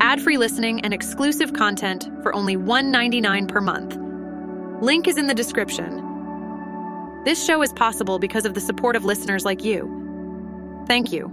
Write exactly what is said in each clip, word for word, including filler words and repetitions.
Ad-free listening and exclusive content for only one dollar and ninety-nine cents per month. Link is in the description. This show is possible because of the support of listeners like you. Thank you.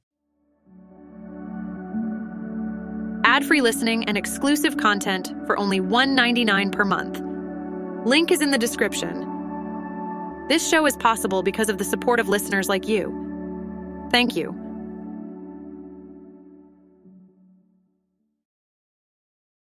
Ad-free listening and exclusive content for only one dollar and ninety-nine cents per month. Link is in the description. This show is possible because of the support of listeners like you. Thank you.